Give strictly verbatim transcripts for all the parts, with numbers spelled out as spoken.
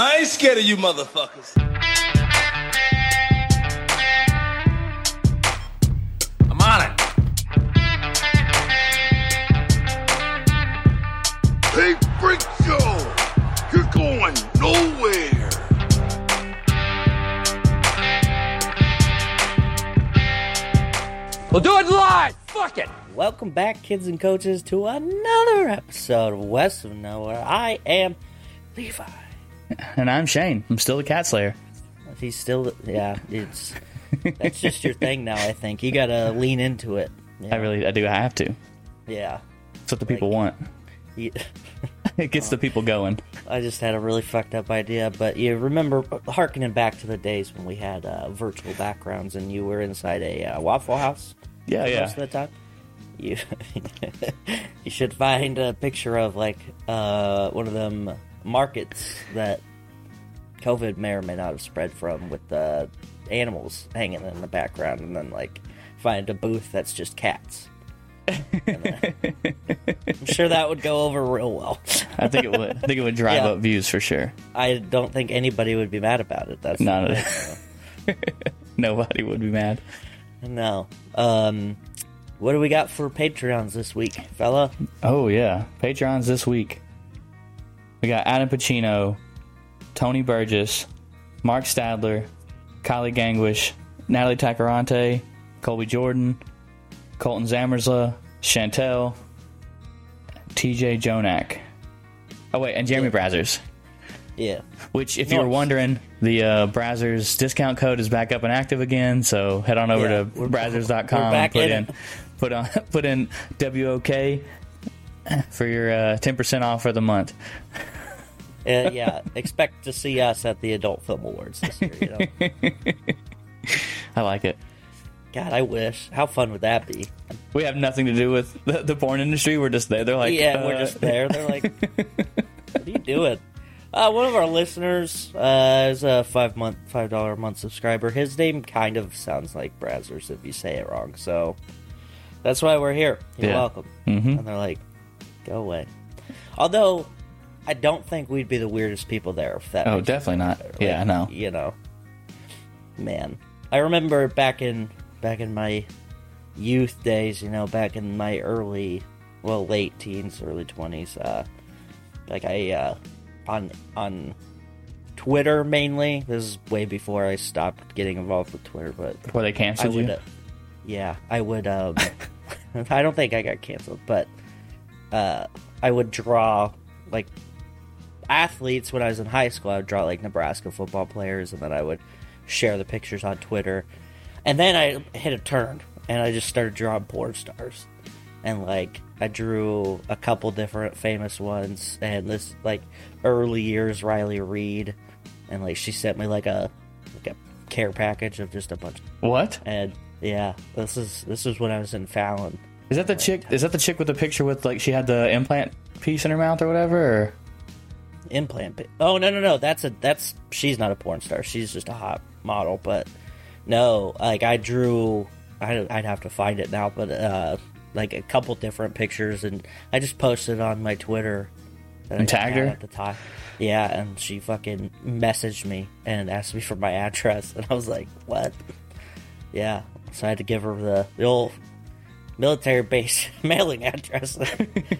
I ain't scared of you motherfuckers. I'm on it. Hey, Freak Show, you're going nowhere. We'll do it live. Fuck it. Welcome back, kids and coaches, to another episode of West of Nowhere. I am Levi. And I'm Shane. I'm still the cat slayer. He's still, the, yeah, it's, that's just your thing now, I think. You gotta lean into it. Yeah. I really, I do have to. Yeah. It's what the people like, want. You, it gets oh, the people going. I just had a really fucked up idea, but you remember, harkening back to the days when we had uh, virtual backgrounds and you were inside a uh, Waffle House. Yeah, yeah. Most of the time. You, you should find a picture of, like, uh, one of them markets that COVID may or may not have spread from, with the uh, animals hanging in the background, and then like find a booth that's just cats. Then, I'm sure that would go over real well. I think it would. I think it would drive yeah. up views for sure. I don't think anybody would be mad about it. That's not it. So. Nobody would be mad. No. Um, what do we got for Patreons this week, fella? Oh yeah, Patreons this week. We got Adam Pacino, Tony Burgess, Mark Stadler, Kylie Gangwish, Natalie Tacarante, Colby Jordan, Colton Zamersla, Chantel, T J Jonak. Oh, wait, and Jeremy yeah. Brazzers. Yeah. Which, if you were wondering, the uh, Brazzers discount code is back up and active again, so head on over yeah, to Brazzers dot com and put in, in put, on, put in W O K for your uh, ten percent off for the month. uh, yeah, expect to see us at the Adult Film Awards this year, you know? I like it. God, I wish. How fun would that be? We have nothing to do with the, the porn industry. We're just there. They're like, yeah, uh... we're just there. They're like, what are you doing? Uh, one of our listeners uh, is a five month, five dollar a month subscriber. His name kind of sounds like Brazzers if you say it wrong. So that's why we're here. You're yeah. welcome. Mm-hmm. And they're like, go away. Although, I don't think we'd be the weirdest people there. If that oh, definitely not. Like, yeah, I know. You know, man, I remember back in back in my youth days. You know, back in my early, well, late teens, early twenties. Uh, like I uh, on on Twitter mainly. This is way before I stopped getting involved with Twitter, but before they canceled would, you. Uh, yeah, I would. Um, I don't think I got canceled, but. Uh, I would draw, like, athletes when I was in high school. I would draw, like, Nebraska football players, and then I would share the pictures on Twitter. And then I hit a turn, and I just started drawing porn stars. And, like, I drew a couple different famous ones, and this, like, early years Riley Reid, and, like, she sent me, like, a like a care package of just a bunch. What? And, yeah, this is this is when I was in Fallon. Is that the chick? Is that the chick with the picture with, like, she had the implant piece in her mouth or whatever? Or? Implant? Oh no no no! That's a that's she's not a porn star. She's just a hot model. But no, like I drew. I, I'd have to find it now, but uh, like a couple different pictures, and I just posted on my Twitter that and tagged her at the time. Yeah, and she fucking messaged me and asked me for my address, and I was like, what? Yeah, so I had to give her the, the old. military base mailing address.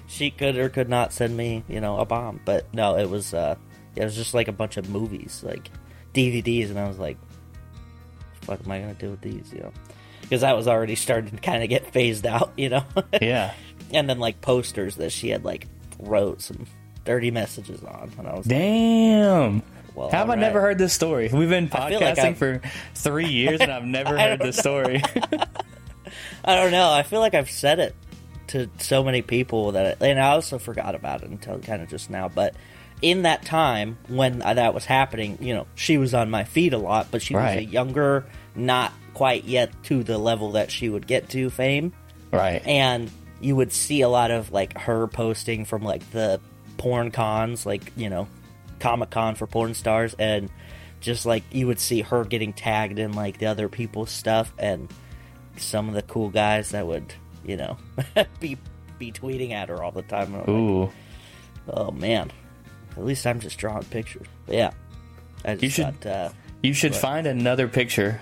She could or could not send me, you know, a bomb. But no, it was uh, it was just like a bunch of movies, like D V Ds, and I was like, "What the fuck am I gonna do with these?" You know, because I was already starting to kind of get phased out, you know. Yeah. And then like posters that she had like wrote some dirty messages on, and I was damn. Like, well, how have right. I never heard this story? We've been podcasting like for three years, and I've never heard this know. story. I don't know. I feel like I've said it to so many people that, I, and I also forgot about it until kind of just now. But in that time when that was happening, you know, she was on my feed a lot, but she right. was a younger, not quite yet to the level that she would get to fame. Right. And you would see a lot of like her posting from like the porn cons, like, you know, Comic Con for porn stars, and just like you would see her getting tagged in like the other people's stuff and. Some of the cool guys that would, you know, be be tweeting at her all the time. Ooh. Like, oh man! At least I'm just drawing pictures. But yeah, I just you should, thought, uh, you should what? find another picture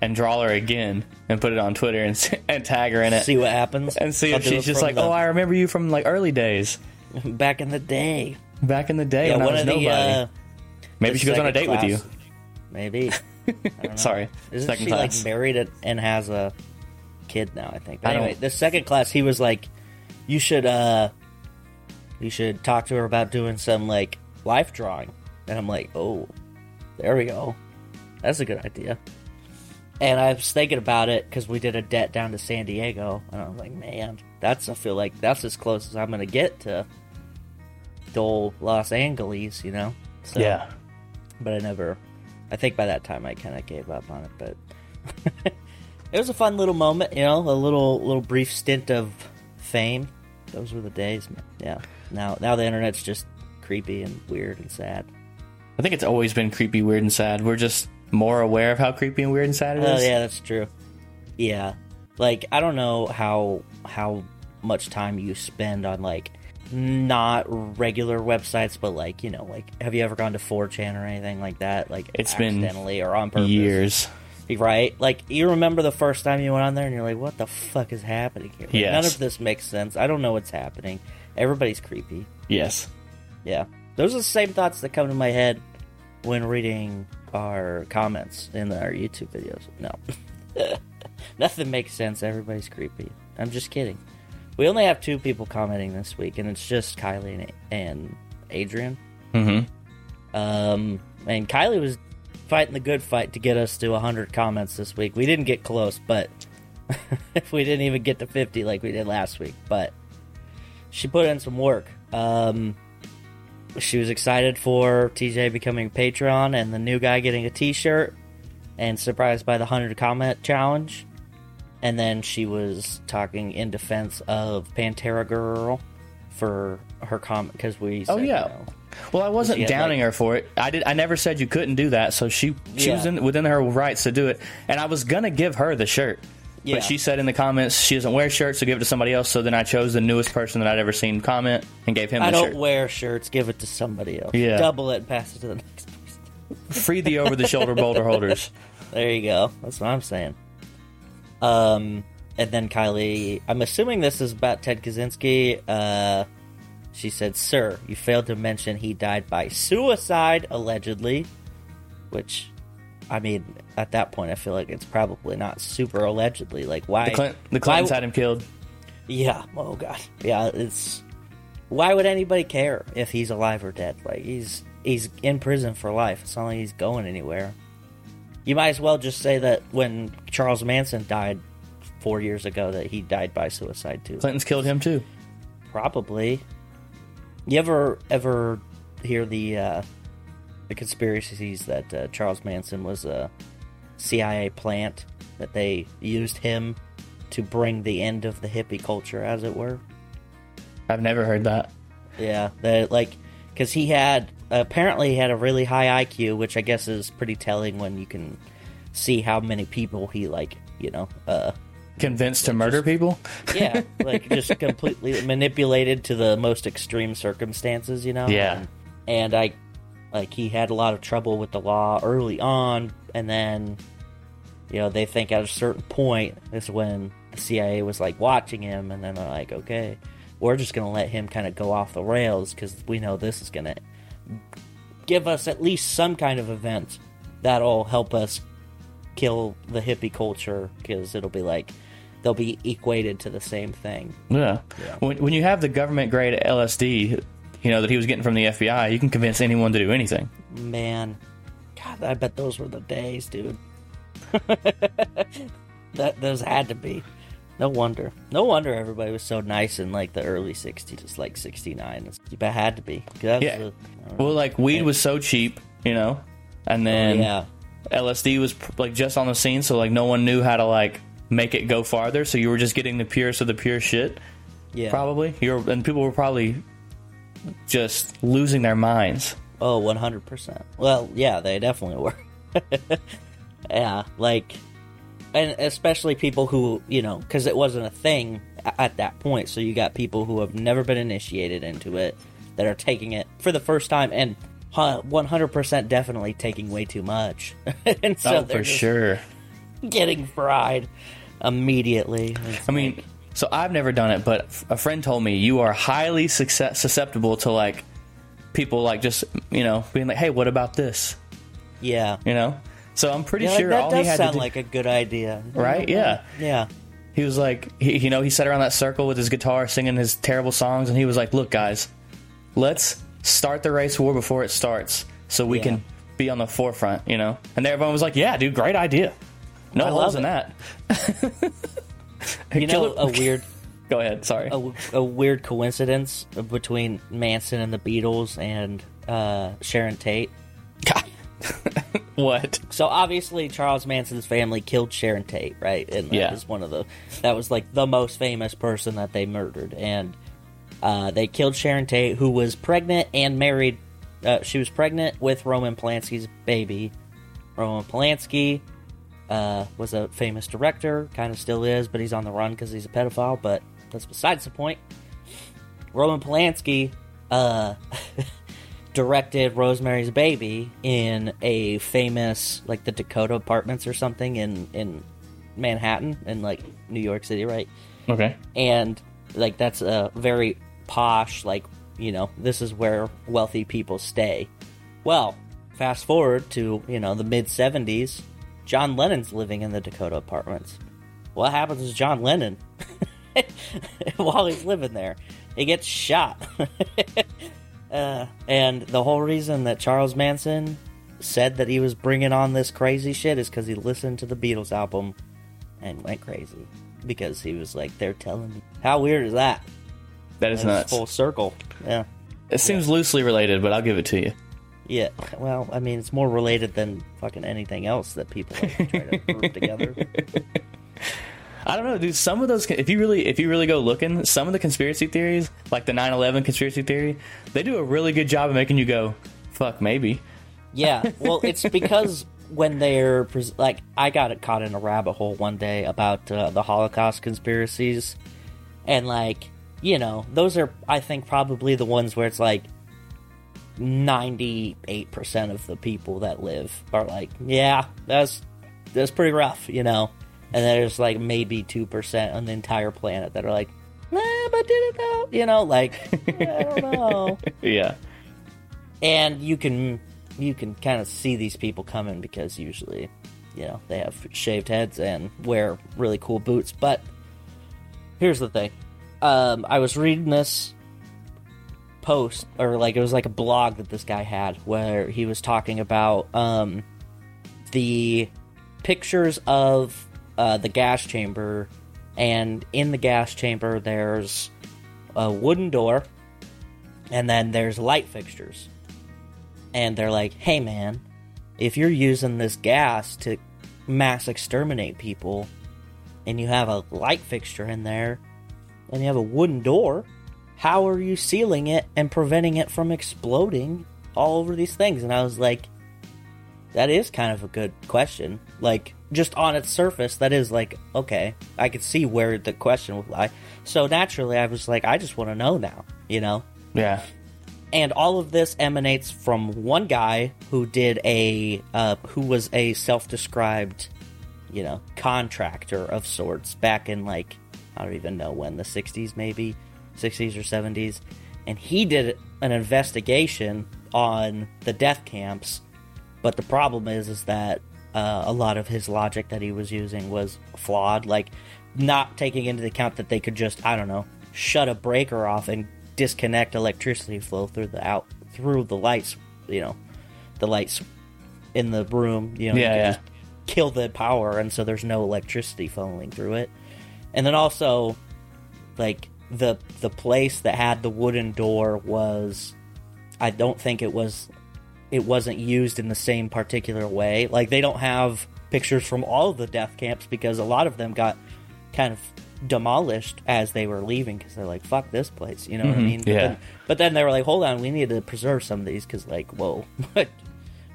and draw her again and put it on Twitter and, and tag her in it. See what happens. And see if she's just like, the... oh, I remember you from like early days. Back in the day. Back in the day yeah, when I was the, nobody. Uh, maybe she goes on a date class. with you. Maybe. Sorry. Isn't second she class. like married and has a kid now, I think. But anyway, the second class, he was like, you should, uh, you should talk to her about doing some like life drawing. And I'm like, oh, there we go. That's a good idea. And I was thinking about it because we did a debt down to San Diego. And I'm like, man, that's, I feel like that's as close as I'm going to get to Dole, Los Angeles, you know? So, yeah. But I never, I think by that time I kind of gave up on it. But it was a fun little moment, you know, a little little brief stint of fame. Those were the days, man. Yeah. Now, now the internet's just creepy and weird and sad. I think it's always been creepy, weird, and sad. We're just more aware of how creepy and weird and sad it is. Oh, yeah, that's true. Yeah. Like, I don't know how how much time you spend on, like, not regular websites, but, like, you know, like, have you ever gone to four chan or anything like that? Like, it's accidentally been or on purpose. Years. Right? Like, you remember the first time you went on there and you're like, what the fuck is happening here? Like, yes. None of this makes sense. I don't know what's happening. Everybody's creepy. Yes. Yeah. Those are the same thoughts that come to my head when reading our comments in our YouTube videos. No. Nothing makes sense. Everybody's creepy. I'm just kidding. We only have two people commenting this week, and it's just Kylie and, and Adrian. Mm-hmm. Um, and Kylie was fighting the good fight to get us to one hundred comments this week. We didn't get close, but if we didn't even get to fifty like we did last week. But she put in some work. Um, she was excited for T J becoming a Patreon and the new guy getting a T-shirt and surprised by the one hundred comment challenge. And then she was talking in defense of Pantera Girl for her comment because we. Said, oh yeah. You know, well, I wasn't downing like, her for it. I did. I never said you couldn't do that. So she she yeah. was in, within her rights to do it. And I was gonna give her the shirt, yeah. but she said in the comments she doesn't wear shirts, so give it to somebody else. So then I chose the newest person that I'd ever seen comment and gave him. I the shirt. I don't wear shirts. Give it to somebody else. Yeah. Double it and pass it to the next person. Free the over-the-shoulder boulder holders. There you go. That's what I'm saying. Um, and then Kylie, I'm assuming this is about Ted Kaczynski, uh, she said, sir, you failed to mention he died by suicide, allegedly, which, I mean, at that point, I feel like it's probably not super allegedly, like, why? The, Clint, the Clintons why, had him killed. Yeah, oh god, yeah, it's, why would anybody care if he's alive or dead? Like, he's, he's in prison for life, it's not like he's going anywhere. You might as well just say that when Charles Manson died four years ago that he died by suicide, too. Clinton's killed him, too. Probably. You ever ever hear the uh, the conspiracies that uh, Charles Manson was a C I A plant, that they used him to bring the end of the hippie culture, as it were? I've never heard that. Yeah, that like... Because he had, apparently he had a really high I Q, which I guess is pretty telling when you can see how many people he, like, you know... Uh, Convinced to murder just, people? Yeah, like, just completely manipulated to the most extreme circumstances, you know? Yeah. And, and I, like, he had a lot of trouble with the law early on, and then, you know, they think at a certain point is when the C I A was, like, watching him, and then they're like, okay... We're just going to let him kind of go off the rails because we know this is going to give us at least some kind of event that'll help us kill the hippie culture because it'll be like they'll be equated to the same thing. Yeah. yeah. When, when you have the government grade L S D, you know, that he was getting from the F B I, you can convince anyone to do anything. Man. God, I bet those were the days, dude. that Those had to be. No wonder. No wonder everybody was so nice in, like, the early sixties, just, like, sixty-nine. It had to be. Yeah. A, well, like, weed was so cheap, you know? And then oh, yeah. L S D was, like, just on the scene, so, like, no one knew how to, like, make it go farther, so you were just getting the purest of the pure shit. Yeah. Probably. You were, and people were probably just losing their minds. Oh, one hundred percent. Well, yeah, they definitely were. yeah, like... And especially people who, you know, because it wasn't a thing at that point. So you got people who have never been initiated into it that are taking it for the first time. And one hundred percent definitely taking way too much. And so oh, for sure. Getting fried immediately. It's I mean, like, so I've never done it, but a friend told me you are highly success- susceptible to, like, people, like, just, you know, being like, hey, what about this? Yeah. You know? So I'm pretty yeah, sure like all he had to do... That does sound like a good idea. Right? Yeah. Yeah. He was like, he, you know, he sat around that circle with his guitar singing his terrible songs, and he was like, look, guys, let's start the race war before it starts so we yeah. can be on the forefront, you know? And everyone was like, yeah, dude, great idea. No I holes in that. You know, a weird... Go ahead, sorry. A, a weird coincidence between Manson and the Beatles and uh, Sharon Tate. God. What? So obviously Charles Manson's family killed Sharon Tate, right? And that yeah. was one of the that was like the most famous person that they murdered, and uh, they killed Sharon Tate, who was pregnant and married. Uh, she was pregnant with Roman Polanski's baby. Roman Polanski uh, was a famous director, kind of still is, but he's on the run because he's a pedophile. But that's besides the point. Roman Polanski. Uh, directed Rosemary's Baby in a famous, like, the Dakota Apartments or something in, in Manhattan, in, like, New York City, right? Okay. And, like, that's a very posh, like, you know, this is where wealthy people stay. Well, fast forward to, you know, the mid-seventies, John Lennon's living in the Dakota Apartments. What happens to John Lennon while he's living there? He gets shot. Uh, and the whole reason that Charles Manson said that he was bringing on this crazy shit is because he listened to the Beatles album and went crazy. Because he was like, they're telling me. How weird is that? That is nuts. Full circle. Yeah. It seems yeah. loosely related, but I'll give it to you. Yeah. Well, I mean, it's more related than fucking anything else that people like, try to group together. I don't know, dude. Some of those, if you really, if you really go looking, some of the conspiracy theories, like the nine eleven conspiracy theory, they do a really good job of making you go, "Fuck, maybe." Yeah, well, it's because when they're like, I got caught in a rabbit hole one day about uh, the Holocaust conspiracies, and like, you know, those are, I think, probably the ones where it's like ninety-eight percent of the people that live are like, "Yeah, that's that's pretty rough," you know. And there's, like, maybe two percent on the entire planet that are like, nah, but did it though? You know, like, I don't know. Yeah. And you can you can kind of see these people coming because usually, you know, they have shaved heads and wear really cool boots. But here's the thing. Um, I was reading this post, or, like, it was, like, a blog that this guy had where he was talking about um, the pictures of... Uh, the gas chamber, and in the gas chamber there's a wooden door, and then there's light fixtures, and they're like, hey man, if you're using this gas to mass exterminate people and you have a light fixture in there and you have a wooden door, how are you sealing it and preventing it from exploding all over these things? And I was like, that is kind of a good question. Like, just on its surface, that is like, okay, I could see where the question would lie. So naturally, I was like, I just want to know now, you know? Yeah. And all of this emanates from one guy who did a, uh, who was a self-described, you know, contractor of sorts back in, like, I don't even know when, the sixties maybe, sixties or seventies. And he did an investigation on the death camps, but the problem is, is that Uh, a lot of his logic that he was using was flawed, like not taking into account that they could just, I don't know, shut a breaker off and disconnect electricity flow through the out through the lights, you know, the lights in the room, you know, yeah, you yeah. just kill the power, and so there's no electricity flowing through it. And then also, like the the place that had the wooden door was, I don't think it was. It wasn't used in the same particular way. Like, they don't have pictures from all of the death camps because a lot of them got kind of demolished as they were leaving because they're like, fuck this place, you know mm-hmm. what I mean? But, yeah. then, but then they were like, hold on, we need to preserve some of these because, like, whoa, what,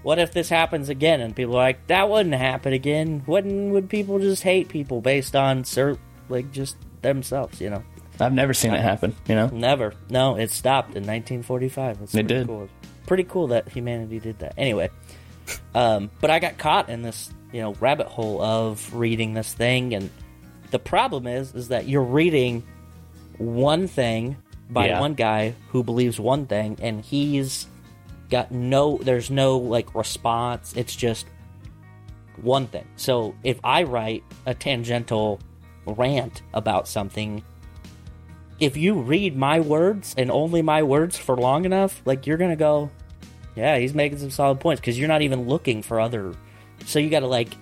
what if this happens again? And people are like, that wouldn't happen again. Wouldn't would people just hate people based on, cert, like, just themselves, you know? I've never seen I, it happen, you know? Never. No, it stopped in nineteen forty-five. It's it did. Cool. pretty cool that humanity did that. Anyway, um, but I got caught in this, you know, rabbit hole of reading this thing, and the problem is, is that you're reading one thing by yeah. one guy who believes one thing, and he's got no, there's no, like, response. It's just one thing. So if I write a tangential rant about something, if you read my words and only my words for long enough, like, you're gonna go, yeah, he's making some solid points, because you're not even looking for other. So you gotta, like,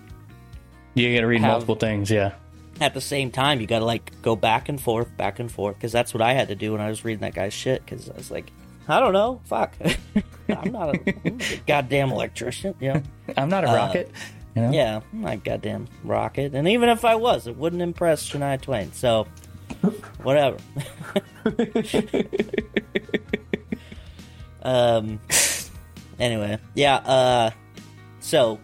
you gotta read have, multiple things, yeah. At the same time, you gotta, like, go back and forth, back and forth, because that's what I had to do when I was reading that guy's shit, because I was like, I don't know, fuck. I'm not a, I'm a goddamn electrician, you know? I'm not a uh, rocket, you know? Yeah, I'm not a goddamn rocket, and even if I was, it wouldn't impress Shania Twain, so... Whatever. um. Anyway, yeah. Uh. So,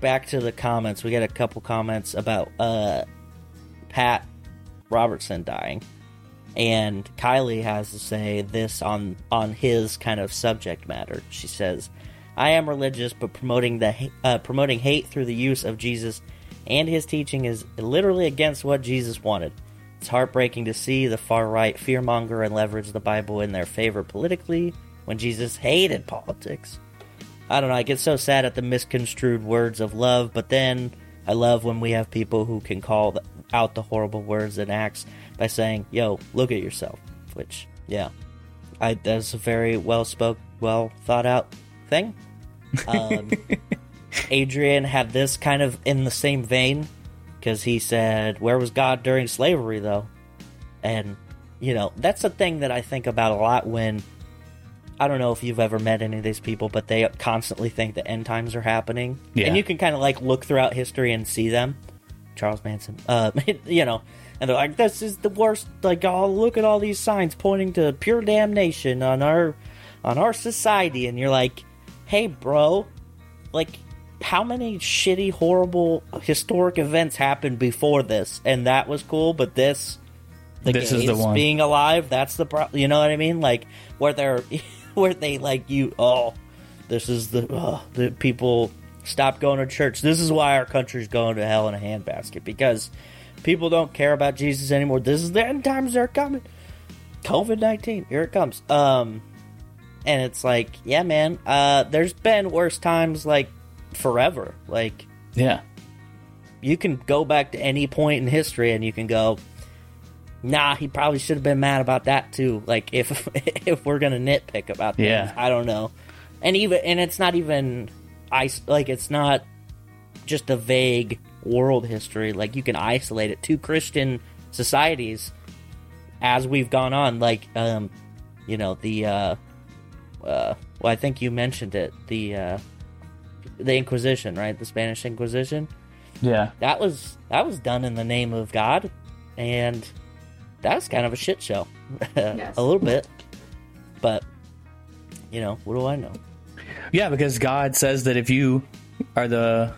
back to the comments. We got a couple comments about uh, Pat Robertson dying, and Kylie has to say this on on his kind of subject matter. She says, "I am religious, but promoting the uh, promoting hate through the use of Jesus and his teaching is literally against what Jesus wanted. It's heartbreaking to see the far-right fearmonger and leverage the Bible in their favor politically when Jesus hated politics. I don't know, I get so sad at the misconstrued words of love, but then I love when we have people who can call out the horrible words and acts by saying, yo, look at yourself. Which, yeah, I, that's a very well-spoken, well-thought-out thing. Um, Adrian had this kind of in the same vein. Because he said, where was God during slavery, though? And, you know, that's a thing that I think about a lot when... I don't know if you've ever met any of these people, but they constantly think the end times are happening. Yeah. And you can kind of, like, look throughout history and see them. Charles Manson. Uh, you know, and they're like, this is the worst. Like, oh, look at all these signs pointing to pure damnation on our, on our society. And you're like, hey, bro, like... how many shitty, horrible, historic events happened before this? And that was cool, but this... The this gays is the one. Being alive, that's the problem. You know what I mean? Like, where they're... where they, like, you... Oh, this is the... Oh, the people stop going to church. This is why our country's going to hell in a handbasket. Because people don't care about Jesus anymore. This is the end times they're coming. covid nineteen, here it comes. Um, and it's like, yeah, man. Uh, there's been worse times, like, forever. Like, yeah, you can go back to any point in history and you can go, nah, he probably should have been mad about that too. Like, if if we're gonna nitpick about things, yeah, I don't know. And even and it's not even I like it's not just a vague world history. Like, you can isolate it to Christian societies as we've gone on. Like, um, you know, the uh, uh well, I think you mentioned it. The uh. The Inquisition, right? The Spanish Inquisition. Yeah. That was that was done in the name of God, and that was kind of a shit show. Yes. A little bit. But, you know, what do I know? Yeah, because God says that if you are the...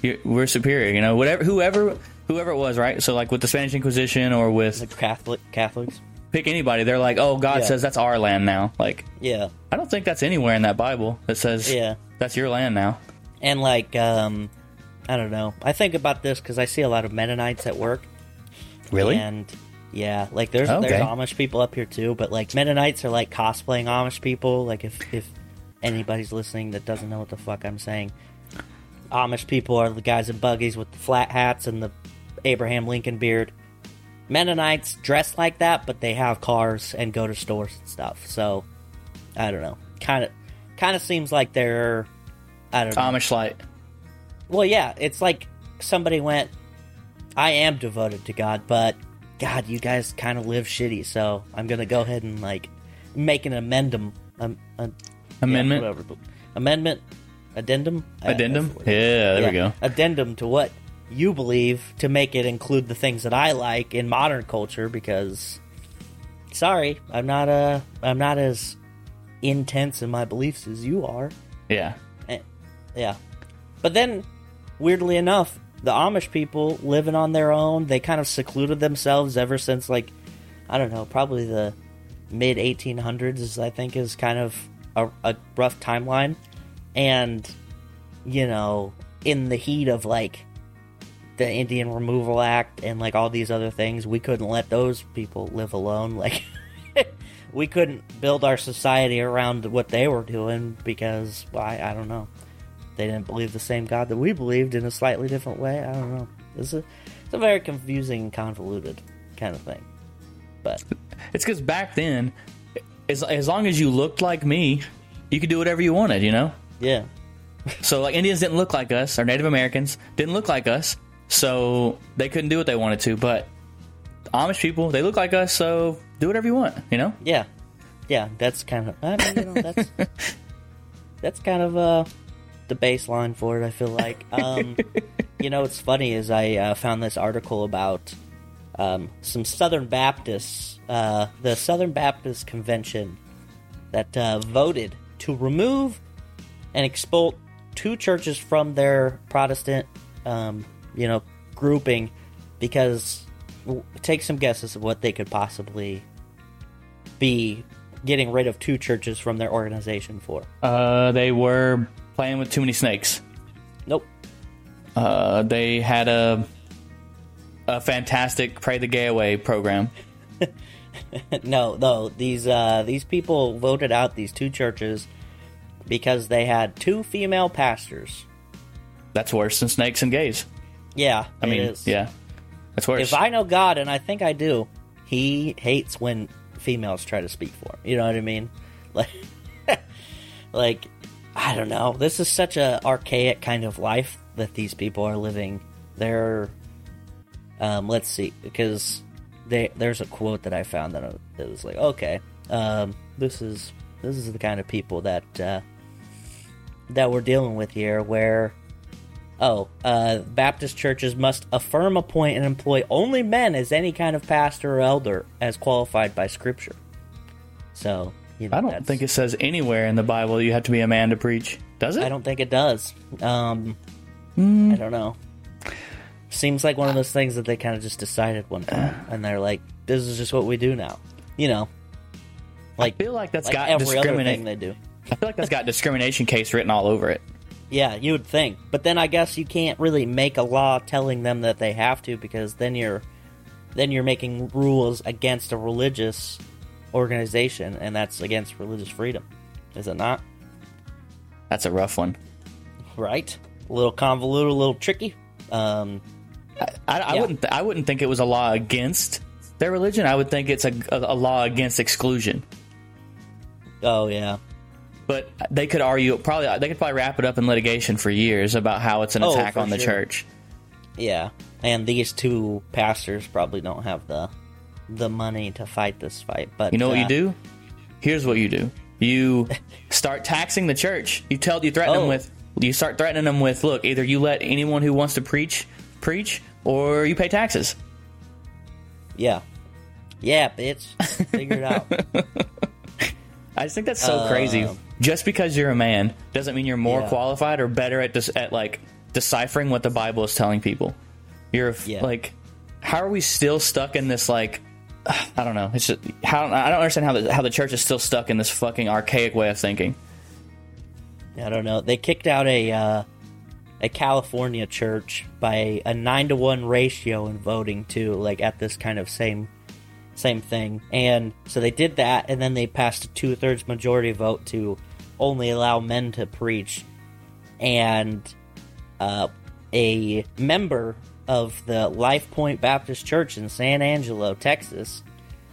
You're, we're superior, you know? whatever, Whoever whoever it was, right? So, like, with the Spanish Inquisition or with... The Catholic Catholics. Pick anybody. They're like, oh, God yeah. says that's our land now. Like, yeah. I don't think that's anywhere in that Bible that says... Yeah. That's your land now. And, like, um, I don't know. I think about this because I see a lot of Mennonites at work. Really? And, yeah. Like, there's okay. there's Amish people up here, too. But, like, Mennonites are, like, cosplaying Amish people. Like, if, if anybody's listening that doesn't know what the fuck I'm saying, Amish people are the guys in buggies with the flat hats and the Abraham Lincoln beard. Mennonites dress like that, but they have cars and go to stores and stuff. So, I don't know. Kind of... Kind of seems like they're, I don't know. Amish light. Well, yeah, it's like somebody went, I am devoted to God, but God, you guys kind of live shitty, so I'm going to go ahead and, like, make an amendum. Um, um, Amendment? Yeah, whatever. Amendment? Addendum? Addendum? Yeah, there yeah. we go. Addendum to what you believe to make it include the things that I like in modern culture, because, sorry, I'm not, uh, I'm not as... intense in my beliefs as you are. Yeah. And, yeah. But then, weirdly enough, the Amish people living on their own, they kind of secluded themselves ever since, like, I don't know, probably the mid eighteen hundreds, I think, is kind of a, a rough timeline, and, you know, in the heat of, like, the Indian Removal Act and, like, all these other things, we couldn't let those people live alone. Like, we couldn't build our society around what they were doing because, well, I, I don't know. They didn't believe the same God that we believed in a slightly different way. I don't know. It's a, it's a very confusing and convoluted kind of thing. But it's because back then, as, as long as you looked like me, you could do whatever you wanted, you know? Yeah. So, like, Indians didn't look like us, or Native Americans didn't look like us, so they couldn't do what they wanted to. But Amish people, they look like us, so do whatever you want, you know? Yeah. Yeah, that's kind of... I mean, you know, that's, that's kind of... Uh, the baseline for it, I feel like. Um, you know, what's funny is I uh, found this article about um, some Southern Baptists, uh, the Southern Baptist Convention that uh, voted to remove and expel two churches from their Protestant, um, you know, grouping because, take some guesses of what they could possibly be getting rid of two churches from their organization for. Uh, they were... Playing with too many snakes. Nope. Uh, they had a a fantastic Pray the Gay Away program. no, no. These uh, these people voted out these two churches because they had two female pastors. That's worse than snakes and gays. Yeah, I mean, it is. Yeah, that's worse. If I know God, and I think I do, He hates when females try to speak for Him. You know what I mean? Like, like. I don't know. This is such a archaic kind of life that these people are living. They're, um, let's see, because they, there's a quote that I found that it was like, okay, um, this is this is the kind of people that uh, that we're dealing with here. Where, oh, uh, Baptist churches must affirm, appoint, and employ only men as any kind of pastor or elder as qualified by Scripture. So. You know, I don't think it says anywhere in the Bible you have to be a man to preach. Does it? I don't think it does. Um, mm. I don't know. Seems like one of those things that they kind of just decided one time. And they're like, this is just what we do now. You know? Like, I feel like that's like got discrimination. They do. I feel like that's got discrimination case written all over it. Yeah, you would think. But then I guess you can't really make a law telling them that they have to, because then you're, then you're making rules against a religious... organization, and that's against religious freedom, is it not? That's a rough one, right? A little convoluted, a little tricky. Um, I, I, yeah. I wouldn't, th- I wouldn't think it was a law against their religion. I would think it's a, a, a law against exclusion. Oh yeah, but they could argue probably. They could probably wrap it up in litigation for years about how it's an oh, attack on sure. the church. Yeah, and these two pastors probably don't have the. the money to fight this fight, but you know what uh, you do? Here's what you do: you start taxing the church. You tell, you threaten oh. them with, you start threatening them with, look, either you let anyone who wants to preach preach, or you pay taxes. Yeah, yeah, bitch, figure it out. I just think that's so uh, crazy. Just because you're a man doesn't mean you're more yeah. qualified or better at this, at like deciphering what the Bible is telling people. You're yeah. like, how are we still stuck in this like? I don't know. It's just, how I don't understand how the, how the church is still stuck in this fucking archaic way of thinking. I don't know. They kicked out a uh, a California church by a nine to one ratio in voting too, like at this kind of same same thing. And so they did that, and then they passed a two thirds majority vote to only allow men to preach. And uh, a member of the Life Point Baptist Church in San Angelo, Texas,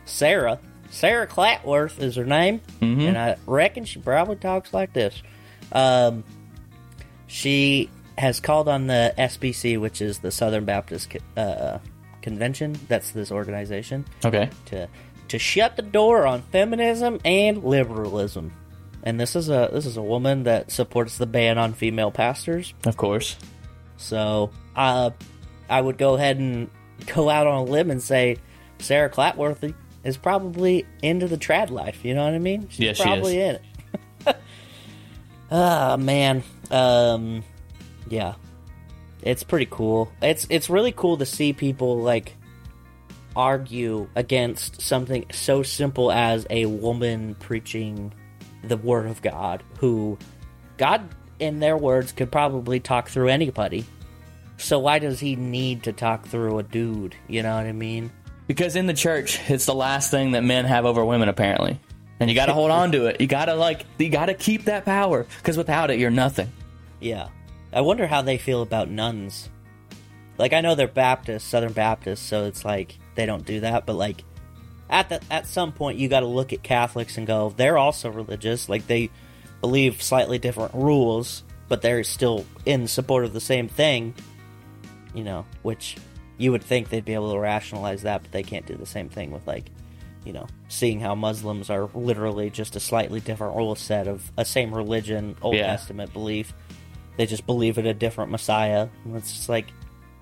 Sarah. Sarah Clatworth is her name, mm-hmm. and I reckon she probably talks like this. Um, she has called on the S B C, which is the Southern Baptist uh, Convention. That's this organization. Okay. To to shut the door on feminism and liberalism. And this is a this is a woman that supports the ban on female pastors, of course. So, uh. I would go ahead and go out on a limb and say Sarah Clatworth is probably into the trad life. You know what I mean? She's yes, probably she is. in it. Ah, oh, man. Um, yeah. It's pretty cool. It's it's really cool to see people, like, argue against something so simple as a woman preaching the Word of God, who God, in their words, could probably talk through anybody. So why does he need to talk through a dude? You know what I mean? Because in the church, it's the last thing that men have over women, apparently. And you got to hold on to it. You got to, like, you got to keep that power, because without it, you're nothing. Yeah. I wonder how they feel about nuns. Like, I know they're Baptists, Southern Baptists, so it's like they don't do that. But, like, at the, at some point, you got to look at Catholics and go, they're also religious. Like, they believe slightly different rules, but they're still in support of the same thing, you know, which you would think they'd be able to rationalize that, but they can't do the same thing with, like, you know, seeing how Muslims are literally just a slightly different rule set of a same religion, Old yeah. Testament belief. They just believe in a different Messiah. And it's just like,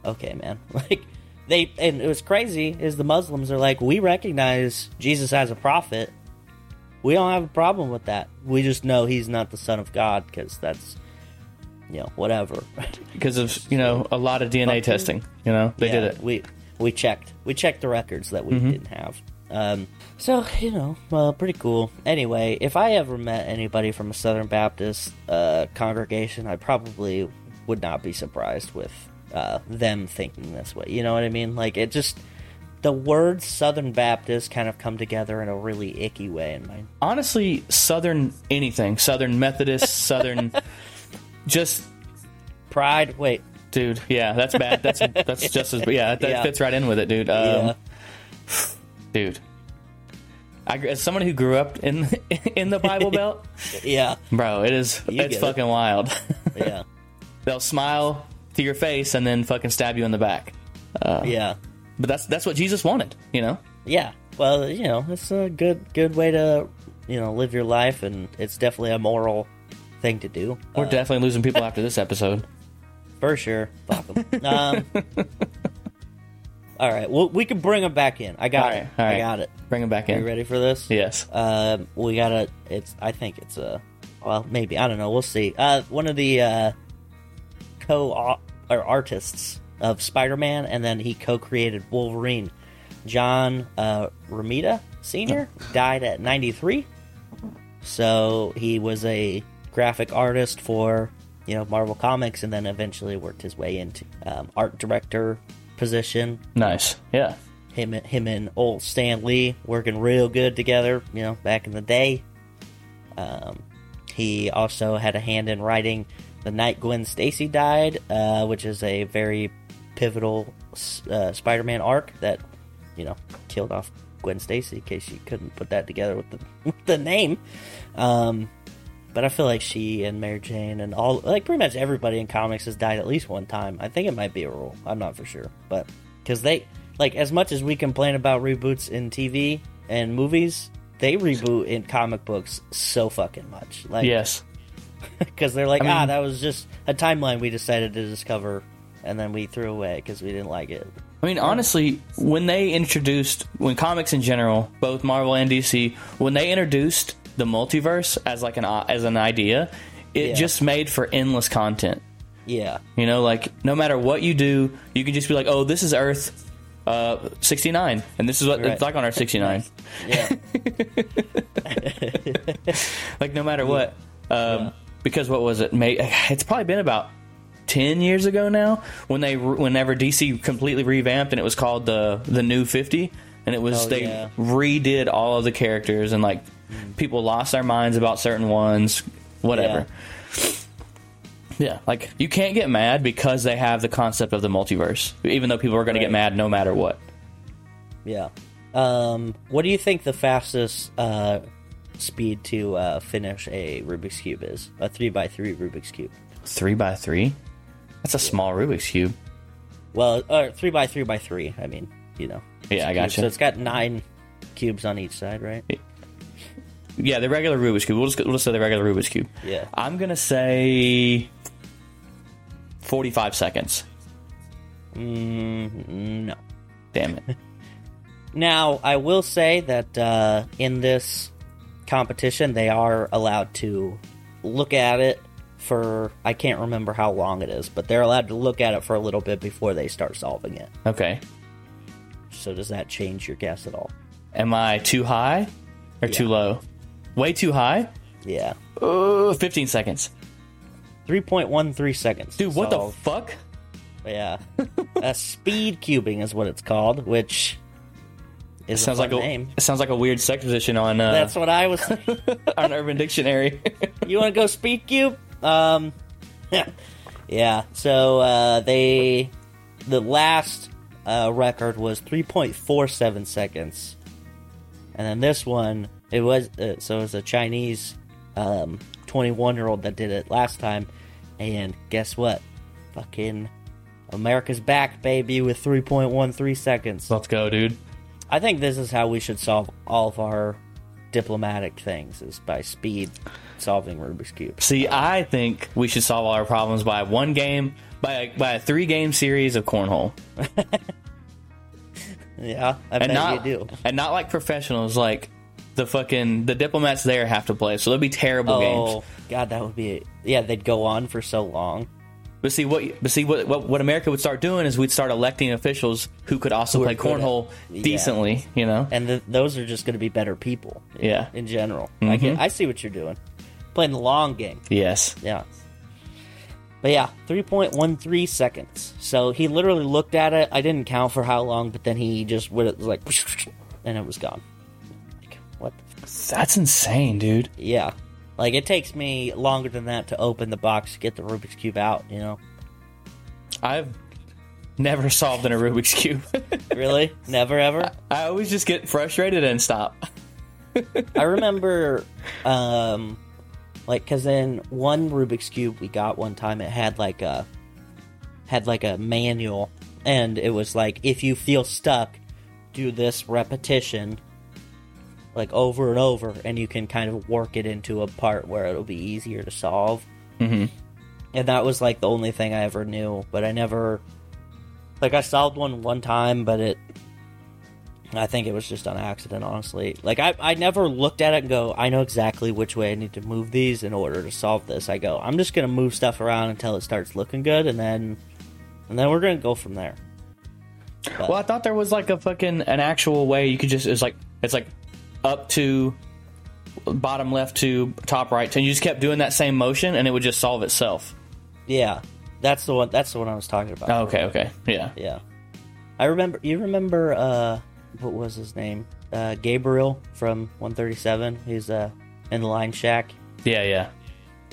okay, man. Like, they, and it was crazy, is the Muslims are like, we recognize Jesus as a prophet. We don't have a problem with that. We just know he's not the Son of God, because that's, you know, whatever. Because of, you know, a lot of D N A testing, you know, they yeah, did it. We we checked. We checked the records that we mm-hmm. didn't have. Um, so, you know, well, pretty cool. Anyway, if I ever met anybody from a Southern Baptist uh, congregation, I probably would not be surprised with uh, them thinking this way. You know what I mean? Like, it just, the words Southern Baptist kind of come together in a really icky way in mine. Honestly, Southern anything. Southern Methodist, Southern... Just pride. Wait, dude. Yeah, that's bad. That's that's just as yeah. That yeah. fits right in with it, dude. Um, yeah. Dude. I, as someone who grew up in in the Bible Belt, yeah, bro, it is. You it's fucking it. wild. Yeah, they'll smile to your face and then fucking stab you in the back. Uh, yeah, but that's that's what Jesus wanted, you know. Yeah. Well, you know, it's a good good way to you know live your life, and it's definitely a moral thing to do. We're uh, definitely losing people after this episode. For sure. Fuck them. Um, all right. Well, we can bring them back in. I got all right, it. All right. I got it. Bring them back in. Are you ready for this? Yes. Um, we got to... It's. I think it's a... Well, maybe. I don't know. We'll see. Uh, one of the uh, co or artists of Spider-Man, and then he co-created Wolverine, John uh, Romita Senior, died at ninety-three. So he was a graphic artist for, you know, Marvel Comics, and then eventually worked his way into um, art director position. Nice, yeah. Him, him and old Stan Lee working real good together, you know, back in the day. Um, he also had a hand in writing The Night Gwen Stacy Died, uh, which is a very pivotal uh, Spider-Man arc that, you know, killed off Gwen Stacy, in case you couldn't put that together with the, with the name. Um... But I feel like she and Mary Jane and all, like, pretty much everybody in comics has died at least one time. I think it might be a rule. I'm not for sure. But, because they, like, as much as we complain about reboots in T V and movies, they reboot in comic books so fucking much. Like, yes. Because they're like, I mean, ah, that was just a timeline we decided to discover, and then we threw away because we didn't like it. I mean, honestly, when they introduced, when comics in general, both Marvel and D C, when they introduced the multiverse as like an as an idea, it yeah. just made for endless content. Yeah, you know, like, no matter what you do, you can just be like, oh, this is Earth uh, sixty-nine, and this is what right. it's like on Earth sixty-nine. Yeah, like, no matter what, um, yeah. because what was it? May it's probably been about ten years ago now when they whenever D C completely revamped, and it was called the the New fifty, and it was oh, they yeah. redid all of the characters, and like. People lost their minds about certain ones, whatever. Yeah. yeah, like, you can't get mad because they have the concept of the multiverse, even though people are going right. to get mad no matter what. Yeah. Um, what do you think the fastest uh, speed to uh, finish a Rubik's Cube is? A three by three Rubik's Cube. three by three? That's a yeah. small Rubik's Cube. Well, uh, three by three by three, I mean, you know. Yeah, I gotcha. So it's got nine cubes on each side, right? Yeah. Yeah, the regular Rubik's Cube. We'll just, we'll just say the regular Rubik's Cube. Yeah. I'm going to say forty-five seconds. Mm, no. Damn it. Now, I will say that uh, in this competition, they are allowed to look at it for, I can't remember how long it is, but they're allowed to look at it for a little bit before they start solving it. Okay. So does that change your guess at all? Am I too high or yeah. too low? Way too high? Yeah. Uh, fifteen seconds. three point one three seconds. Dude, what so, the fuck? Yeah. uh, speed cubing is what it's called, which is sounds a like a name. It sounds like a weird sex position on... Uh, That's what I was... on Urban Dictionary. You want to go speed cube? Um, yeah. Yeah. So uh, they... The last uh, record was three point four seven seconds. And then this one, it was... Uh, so it was a Chinese... Um, twenty-one-year-old that did it last time, and guess what? Fucking America's back, baby, with three point one three seconds. Let's go, dude. I think this is how we should solve all of our diplomatic things, is by speed solving Rubik's Cube. See, I think we should solve all our problems by one game, by a, by a three-game series of cornhole. Yeah, I and bet not, you do. And not like professionals, like... The fucking the diplomats there have to play, so they'll be terrible oh, games. Oh god, that would be yeah. They'd go on for so long. But see what, but see what, what, what America would start doing is we'd start electing officials who could also who play cornhole at, decently, yeah. you know. And the, those are just going to be better people. Yeah, in, in general, mm-hmm. I, get, I see what you're doing, playing the long game. Yes, yeah. But yeah, three point one three seconds. So he literally looked at it. I didn't count for how long, but then he just went, it was like, and it was gone. That's insane, dude. Yeah. Like, it takes me longer than that to open the box to get the Rubik's Cube out, you know? I've never solved in a Rubik's Cube. Really? Never, ever? I, I always just get frustrated and stop. I remember, um, like, because in one Rubik's Cube we got one time, it had, like, a, had, like, a manual, and it was, like, if you feel stuck, do this repetition... like over and over, and you can kind of work it into a part where it'll be easier to solve. Mm-hmm. And that was like the only thing I ever knew, but I never, like I solved one one time, but it, I think it was just on accident, honestly. Like I, I never looked at it and go, I know exactly which way I need to move these in order to solve this. I go, I'm just going to move stuff around until it starts looking good, and then, and then we're going to go from there. But, well, I thought there was like a fucking, an actual way you could just, it's like, it's like, up to bottom left to top right, and you just kept doing that same motion and it would just solve itself. Yeah, that's the one that's the one I was talking about. Oh, okay, okay. Yeah. Yeah. I remember you remember uh what was his name? Uh Gabriel from one thirty-seven. He's uh in the Line Shack. Yeah, yeah.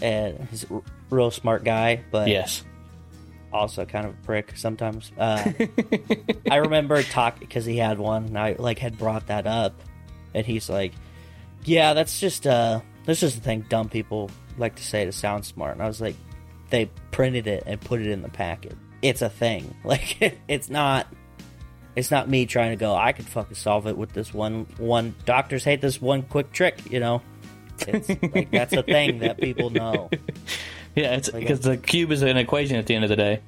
And he's a real smart guy, but yes. Also kind of a prick sometimes. Uh I remember talking because he had one and I like had brought that up. And he's like, yeah, that's just uh, that's just the thing dumb people like to say to sound smart. And I was like, they printed it and put it in the packet. It's a thing. Like, it's not it's not me trying to go, I could fucking solve it with this one. One doctors hate this one quick trick, you know? It's like, that's a thing that people know. Yeah, it's because like, the cube is an equation at the end of the day.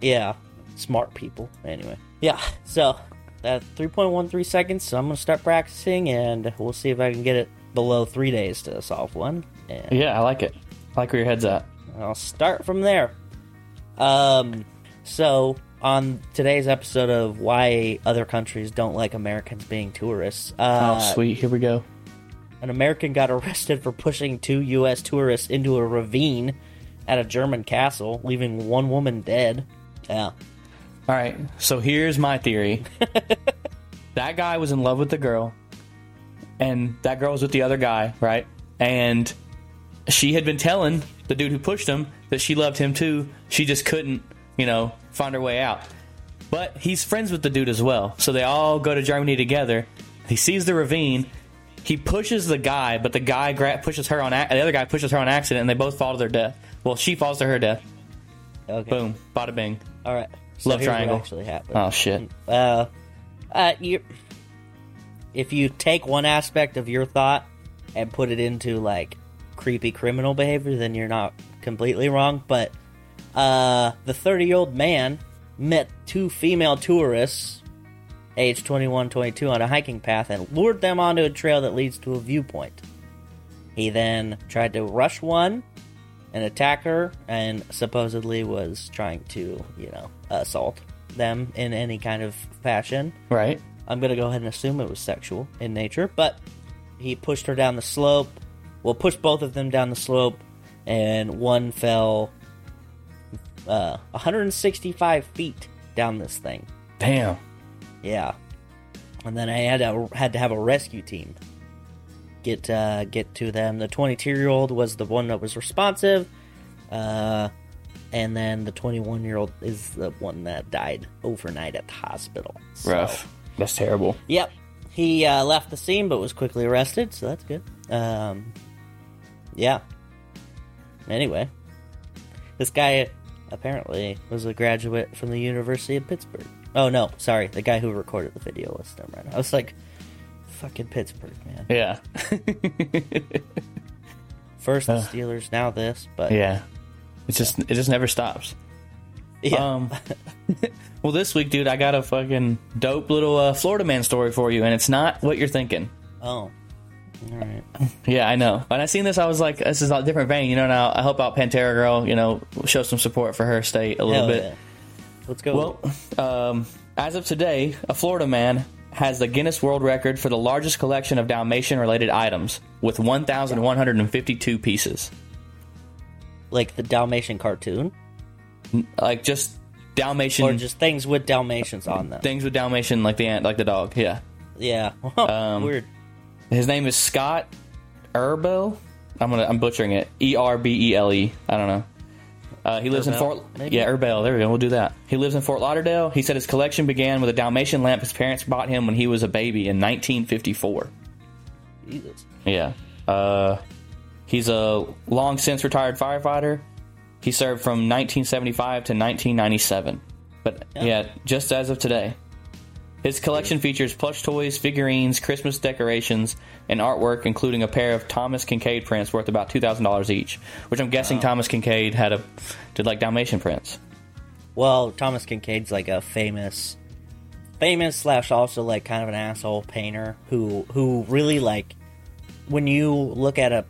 Yeah, smart people. Anyway. Yeah, so... At three point one three seconds, so I'm going to start practicing, and we'll see if I can get it below three days to solve one. And yeah, I like it. I like where your head's at. I'll start from there. Um, so, on today's episode of Why Other Countries Don't Like Americans Being Tourists... Uh, oh, sweet. Here we go. An American got arrested for pushing two U S tourists into a ravine at a German castle, leaving one woman dead. Yeah. All right, so here's my theory. That guy was in love with the girl, and that girl was with the other guy, right? And she had been telling the dude who pushed him that she loved him too. She just couldn't, you know, find her way out. But he's friends with the dude as well, so they all go to Germany together. He sees the ravine. He pushes the guy, but the guy gra- pushes her on. A- the other guy pushes her on accident, and they both fall to their death. Well, she falls to her death. Okay. Boom. Bada bing. All right. So Love triangle. Actually happened. Oh shit! Uh, uh, you. If you take one aspect of your thought and put it into like creepy criminal behavior, then you're not completely wrong. But uh, the thirty-year-old man met two female tourists, age twenty-one, twenty-two, on a hiking path and lured them onto a trail that leads to a viewpoint. He then tried to rush one and attack her, and supposedly was trying to, you know, assault them in any kind of fashion. Right. I'm going to go ahead and assume it was sexual in nature, but he pushed her down the slope, well, pushed both of them down the slope, and one fell uh, one hundred sixty-five feet down this thing. Damn. Yeah. And then I had to, had to have a rescue team get uh, get to them. The twenty-two-year-old was the one that was responsive, uh, and then the twenty-one-year-old is the one that died overnight at the hospital. So, rough. That's terrible. Yep. He uh, left the scene but was quickly arrested, so that's good. Um, yeah. Anyway, this guy apparently was a graduate from the University of Pittsburgh. Oh, no, sorry. The guy who recorded the video was them right now. I was like, fucking Pittsburgh, man. Yeah. First the Steelers, now this, but... Yeah. It's just, yeah. It just never stops. Yeah. Um, well, this week, dude, I got a fucking dope little uh, Florida man story for you, and it's not what you're thinking. Oh. All right. Yeah, I know. When I seen this, I was like, this is a different vein, you know, and I help out Pantera Girl, you know, show some support for her state a little Hell bit. Yeah. Let's go. Well, um, as of today, a Florida man has the Guinness World Record for the largest collection of Dalmatian-related items with one thousand one hundred fifty-two pieces. Like the Dalmatian cartoon? Like just Dalmatian... Or just things with Dalmatians on them. Things with Dalmatian, like the ant, like the dog, yeah. Yeah. um, Weird. His name is Scott Erbel. I'm gonna, I'm butchering it. E R B E L E. I don't know. Uh, he lives Erbel, in Fort... Maybe? Yeah, Erbel. There we go. We'll do that. He lives in Fort Lauderdale. He said his collection began with a Dalmatian lamp his parents bought him when he was a baby in nineteen fifty-four. Jesus. Yeah. Uh, he's a long-since retired firefighter. He served from nineteen seventy-five to nineteen ninety-seven. But, yeah, yeah just as of today. His collection features plush toys, figurines, Christmas decorations, and artwork, including a pair of Thomas Kincaid prints worth about two thousand dollars each. Which I'm guessing wow. Thomas Kincaid had a did like Dalmatian prints. Well, Thomas Kincaid's like a famous, famous slash also like kind of an asshole painter who who really like when you look at a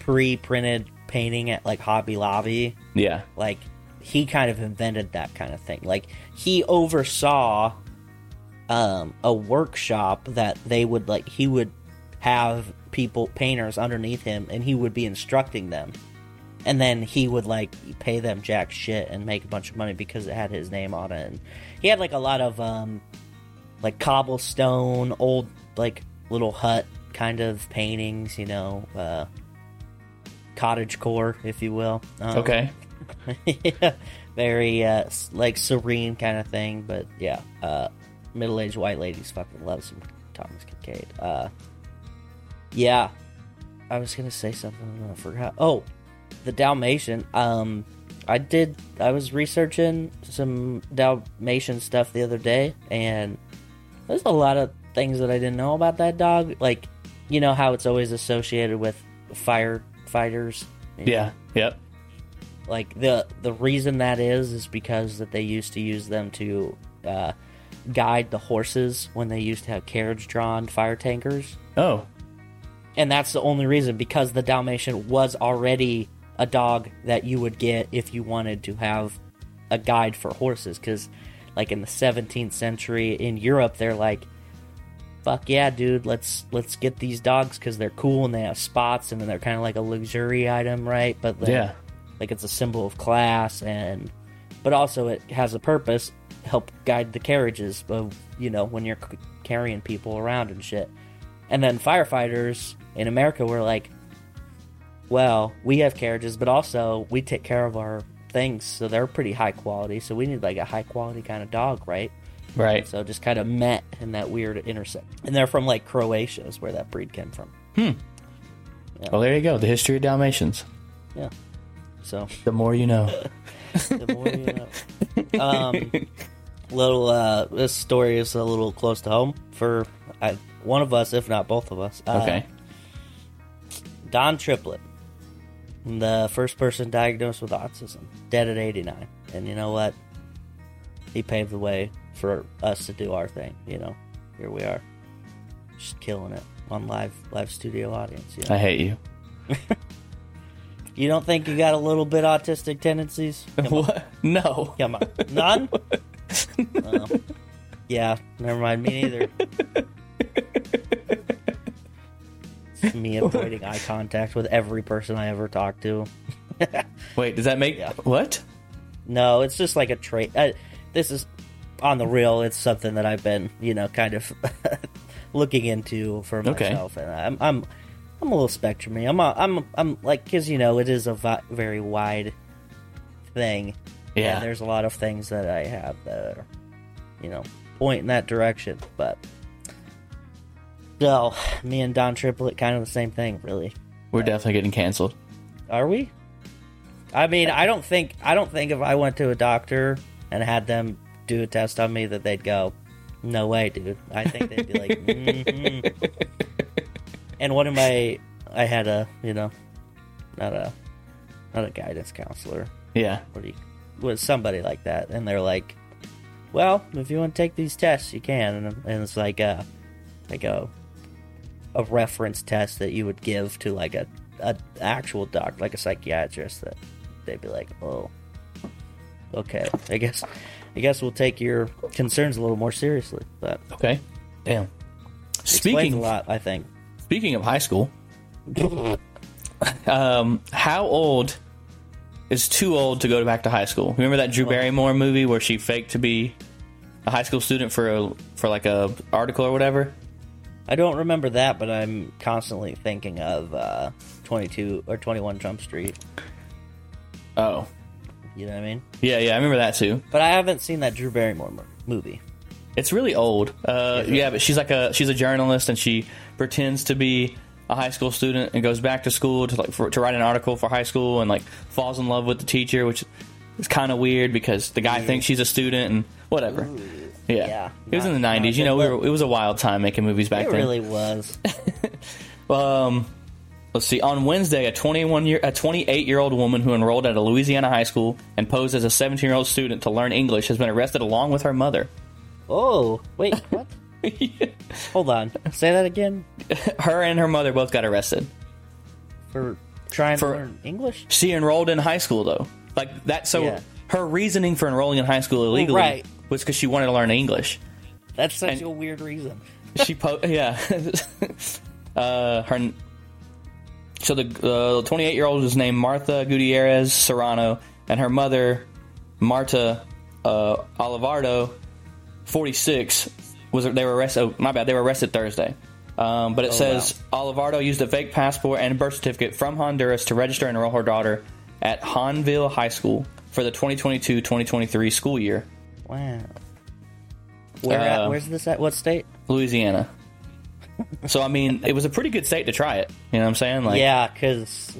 pre-printed painting at like Hobby Lobby, yeah, like he kind of invented that kind of thing. Like he oversaw. Um, a workshop that they would like he would have people painters underneath him and he would be instructing them and then he would like pay them jack shit and make a bunch of money because it had his name on it and he had like a lot of um, like cobblestone old like little hut kind of paintings, you know, uh, cottagecore if you will, um, okay. Yeah, very uh, like serene kind of thing, but yeah uh middle-aged white ladies fucking love some Thomas Kincaid. Uh, yeah, I was gonna say something and I forgot. Oh, the Dalmatian. Um, I did. I was researching some Dalmatian stuff the other day, and there's a lot of things that I didn't know about that dog. Like, you know how it's always associated with firefighters. Yeah. Know? Yep. Like the the reason that is is because that they used to use them to. Uh, guide the horses when they used to have carriage-drawn fire tankers. Oh. And that's the only reason, because the Dalmatian was already a dog that you would get if you wanted to have a guide for horses, because, like, in the seventeenth century in Europe, they're like, fuck yeah, dude, let's let's get these dogs, because they're cool and they have spots, and then they're kind of like a luxury item, right? But, like, yeah. like, it's a symbol of class, and but also it has a purpose, help guide the carriages of, you know, when you're c- carrying people around and shit. And then firefighters in America were like, well, we have carriages, but also we take care of our things, so they're pretty high quality, so we need like a high quality kind of dog, right? Right. So just kind of met in that weird intersect. And they're from like Croatia is where that breed came from. Hmm. Yeah. Well, there you go. The history of Dalmatians. Yeah. So. The more you know. The more you know. Um... Little uh, this story is a little close to home for uh, one of us, if not both of us. Uh, okay. Don Triplett, the first person diagnosed with autism, dead at eighty-nine, and you know what? He paved the way for us to do our thing. You know, here we are, just killing it on live live studio audience. You know? I hate you. You don't think you got a little bit autistic tendencies? What? No. Come on, none. uh, yeah, never mind. Me neither. me avoiding eye contact with every person I ever talk to. Wait, does that make... Yeah. What? No, it's just like a trait. Uh, this is, on the real, it's something that I've been, you know, kind of looking into for myself. Okay. And I'm I'm I'm a little spectrumy. I'm a, I'm I'm like, because, you know, it is a vi- very wide thing. Yeah. And there's a lot of things that I have that are, you know, point in that direction. But, no, me and Don Triplett, kind of the same thing, really. We're uh, definitely getting canceled. Are we? I mean, I don't think I don't think if I went to a doctor and had them do a test on me that they'd go, no way, dude. I think they'd be like, mm-hmm. And one of my, I had a, you know, not a, not a guidance counselor. Yeah. What do you, was somebody like that, and they're like, well, if you want to take these tests, you can, and, and it's like a, like a, a reference test that you would give to like a, a actual doc, like a psychiatrist, that they'd be like, oh, okay, I guess I guess we'll take your concerns a little more seriously. But okay, damn. Speaking a lot, I think. Speaking of high school, um, how old is too old to go back to high school? Remember that Drew Barrymore movie where she faked to be a high school student for a, for like a article or whatever? I don't remember that, but I'm constantly thinking of uh, twenty-two or twenty-one Jump Street. Oh. You know what I mean? Yeah, yeah, I remember that too. But I haven't seen that Drew Barrymore movie. It's really old. Uh, yeah, yeah, but she's like a she's a journalist, and she pretends to be a high school student and goes back to school to like for, to write an article for high school, and like falls in love with the teacher, which is kind of weird because the guy mm. thinks she's a student and whatever. Ooh, yeah. yeah, it was not, in the nineties. You know, we were, it was a wild time making movies back it then. It really was. um. Let's see. On Wednesday, a twenty-one year, a twenty-eight-year-old woman who enrolled at a Louisiana high school and posed as a seventeen-year-old student to learn English has been arrested along with her mother. Oh, wait, what? Yeah. Hold on. Say that again. Her and her mother both got arrested. For trying for, to learn English? She enrolled in high school, though. Like that. So yeah. Her reasoning for enrolling in high school illegally right. was because she wanted to learn English. That's such and a weird reason. She po- Yeah. uh, her... So the uh, twenty-eight-year-old is named Martha Gutierrez Serrano, and her mother, Marta uh, Olivardo, forty-six, was they were arrested. Oh, my bad, they were arrested Thursday. Um, but it oh, says wow. Olivardo used a fake passport and birth certificate from Honduras to register and enroll her daughter at Hanville High School for the twenty twenty-two twenty twenty-three school year. Wow. Where uh, at, where's this at? What state? Louisiana. So, I mean, it was a pretty good state to try it. You know what I'm saying? Like, yeah, because...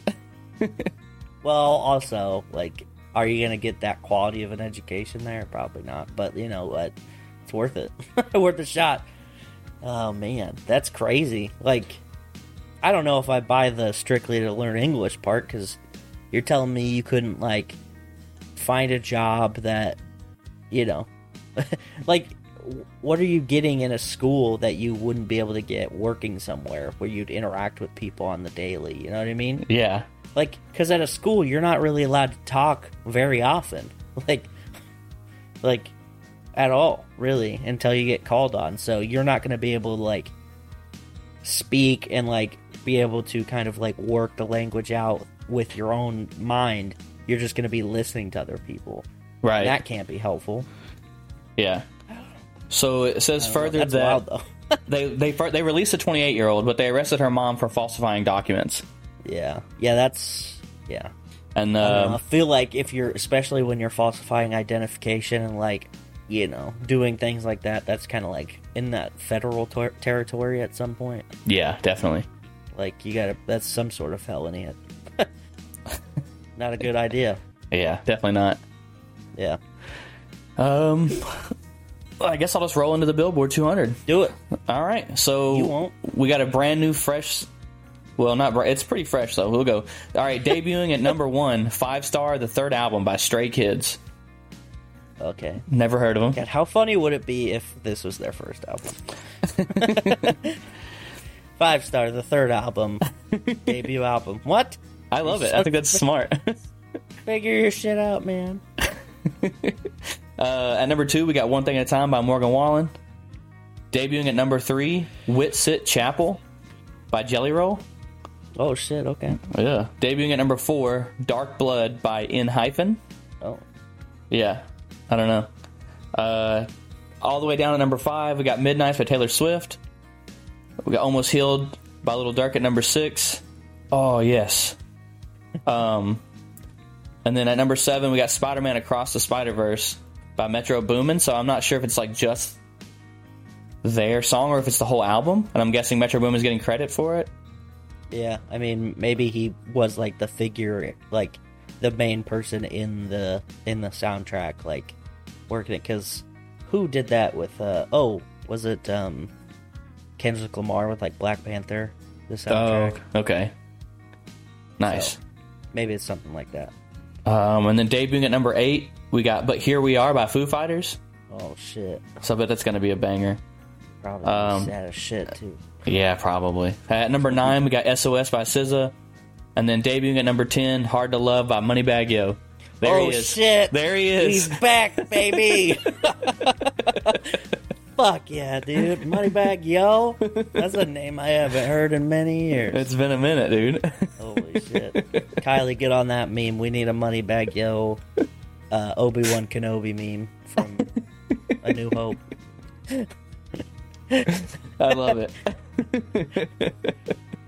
Well, also, like, are you going to get that quality of an education there? Probably not. But, you know what? It's worth it. Worth a shot. Oh, man. That's crazy. Like, I don't know if I buy the strictly to learn English part, because you're telling me you couldn't, like, find a job that, you know... like... What are you getting in a school that you wouldn't be able to get working somewhere where you'd interact with people on the daily? You know what I mean? Yeah. Like, because at a school, you're not really allowed to talk very often. Like, like at all, really, until you get called on. So you're not going to be able to, like, speak and, like, be able to kind of, like, work the language out with your own mind. You're just going to be listening to other people. Right. And that can't be helpful. Yeah. So it says further that wild, they they they released a twenty-eight-year-old, but they arrested her mom for falsifying documents. Yeah, yeah, that's yeah. And uh, I, I feel like if you're, especially when you're falsifying identification and like you know doing things like that, that's kind of like in that federal ter- territory at some point. Yeah, definitely. Like you gotta, that's some sort of felony. Not a good idea. Yeah, definitely not. Yeah. Um. I guess I'll just roll into the Billboard two hundred. Do it. All right. So you won't. We got a brand new, fresh. Well, not brand. It's pretty fresh though. We'll go. All right. Debuting at number one, Five Star, the third album by Stray Kids. Okay. Never heard of them. God, how funny would it be if this was their first album? Five Star, the third album, debut album. What? I love it. I think that's smart. Figure your shit out, man. Uh, at number two, we got One Thing at a Time by Morgan Wallen. Debuting at number three, Whitsitt Chapel. by Jelly Roll. Oh, shit, okay. Yeah. Debuting at number four, Dark Blood by N Hyphen. Oh. Yeah. I don't know. Uh, all the way down to number five, we got Midnight by Taylor Swift. We got Almost Healed by Little Dirk at number six. Oh, yes. Um, and then at number seven, we got Spider-Man Across the Spider-Verse by Metro Boomin. So I'm not sure if it's like just their song or if it's the whole album. And I'm guessing Metro Boomin's getting credit for it. Yeah, I mean, maybe he was like the figure, like the main person in the in the soundtrack, like working it. Because who did that with? Uh, oh, was it um, Kendrick Lamar with like Black Panther? The soundtrack. Oh, okay, nice. So, maybe it's something like that. Um, and then debuting at number eight, we got "But Here We Are" by Foo Fighters. Oh shit! So I bet that's gonna be a banger. Probably um, sad as shit too. Yeah, probably. At number nine, we got S O S by S Z A. And then debuting at number ten, Hard to Love by Moneybag Yo. There oh, he is. Shit. There he is. He's back, baby. Fuck yeah, dude. Moneybag Yo. That's a name I haven't heard in many years. It's been a minute, dude. Holy shit. Kylie, get on that meme. We need a Moneybag Yo uh, Obi-Wan Kenobi meme from A New Hope. I love it.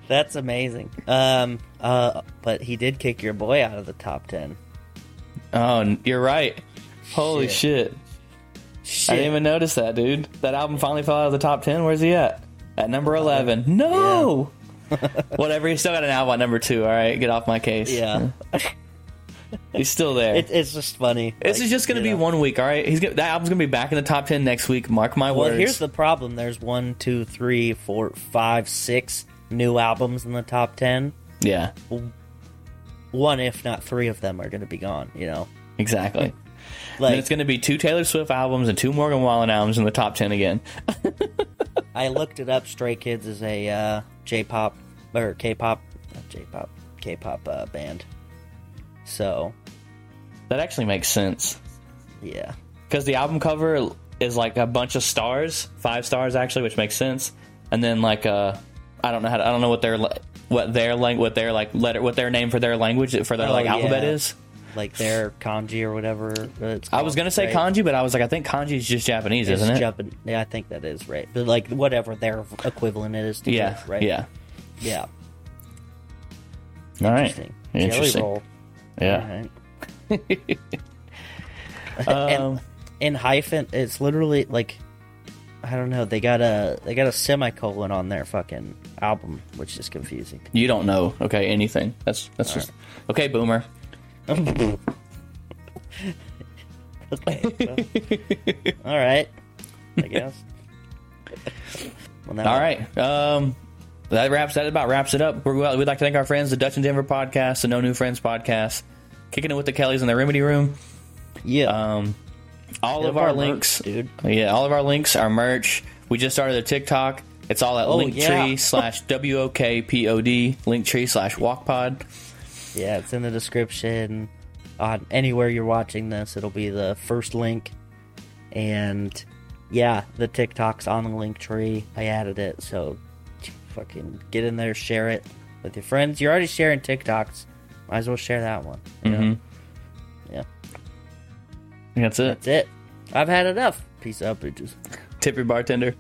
That's amazing. Um, uh, but he did kick your boy out of the top ten. Oh, you're right. Holy shit. shit. shit. I didn't even notice that, dude. That album finally fell out of the top ten. Where's he at? At number eleven. No! Yeah. Whatever, he's still got an album at number two, alright? Get off my case. Yeah. He's still there. It, it's just funny. This like, is just going to be know. one week, all right? He's gonna, that album's going to be back in the top ten next week. Mark my well, words. Well, here's the problem. There's one, two, three, four, five, six new albums in the top ten. Yeah. One, if not three of them, are going to be gone, you know? Exactly. Like, and it's going to be two Taylor Swift albums and two Morgan Wallen albums in the top ten again. I looked it up. Stray Kids is a uh, J-pop, or K-pop, not J-pop, K-pop uh, band. So that actually makes sense. Yeah. Because the album cover is like a bunch of stars, five stars actually, which makes sense. And then like uh, I don't know how to, I don't know what their what their like what their like letter what their name for their language for their oh, like alphabet yeah. is. Like their kanji or whatever. It's called, I was gonna say right? kanji, but I was like, I think kanji is just Japanese, it's isn't it? Japan- yeah, I think that is right. But like whatever their equivalent is to yeah, Jewish, right? Yeah. Yeah. All Interesting. right. Interesting. Jelly roll. Yeah. Right. um, and, and hyphen, it's literally like, I don't know. They got a they got a semicolon on their fucking album, which is confusing. You don't know, okay? Anything? That's that's All just right. okay, boomer. Okay. Well, all right. I guess. Well, all right. Works. Um. That wraps. That about wraps it up. We're, we'd like to thank our friends, the Dutch and Denver podcast, the No New Friends podcast, Kicking It with the Kellys in the Remedy Room. Yeah. Um, all of our, our links, merch, dude. Yeah, all of our links, our merch. We just started a TikTok. It's all at oh, Linktree yeah. slash W O K P O D, Linktree slash WalkPod. Yeah, it's in the description. On anywhere you're watching this, it'll be the first link. And yeah, the TikTok's on the Linktree. I added it, so. Fucking get in there, share it with your friends. You're already sharing TikToks. Might as well share that one. You know? Mm-hmm. Yeah. That's it. That's it. I've had enough. Peace out, bitches. Tip your bartender.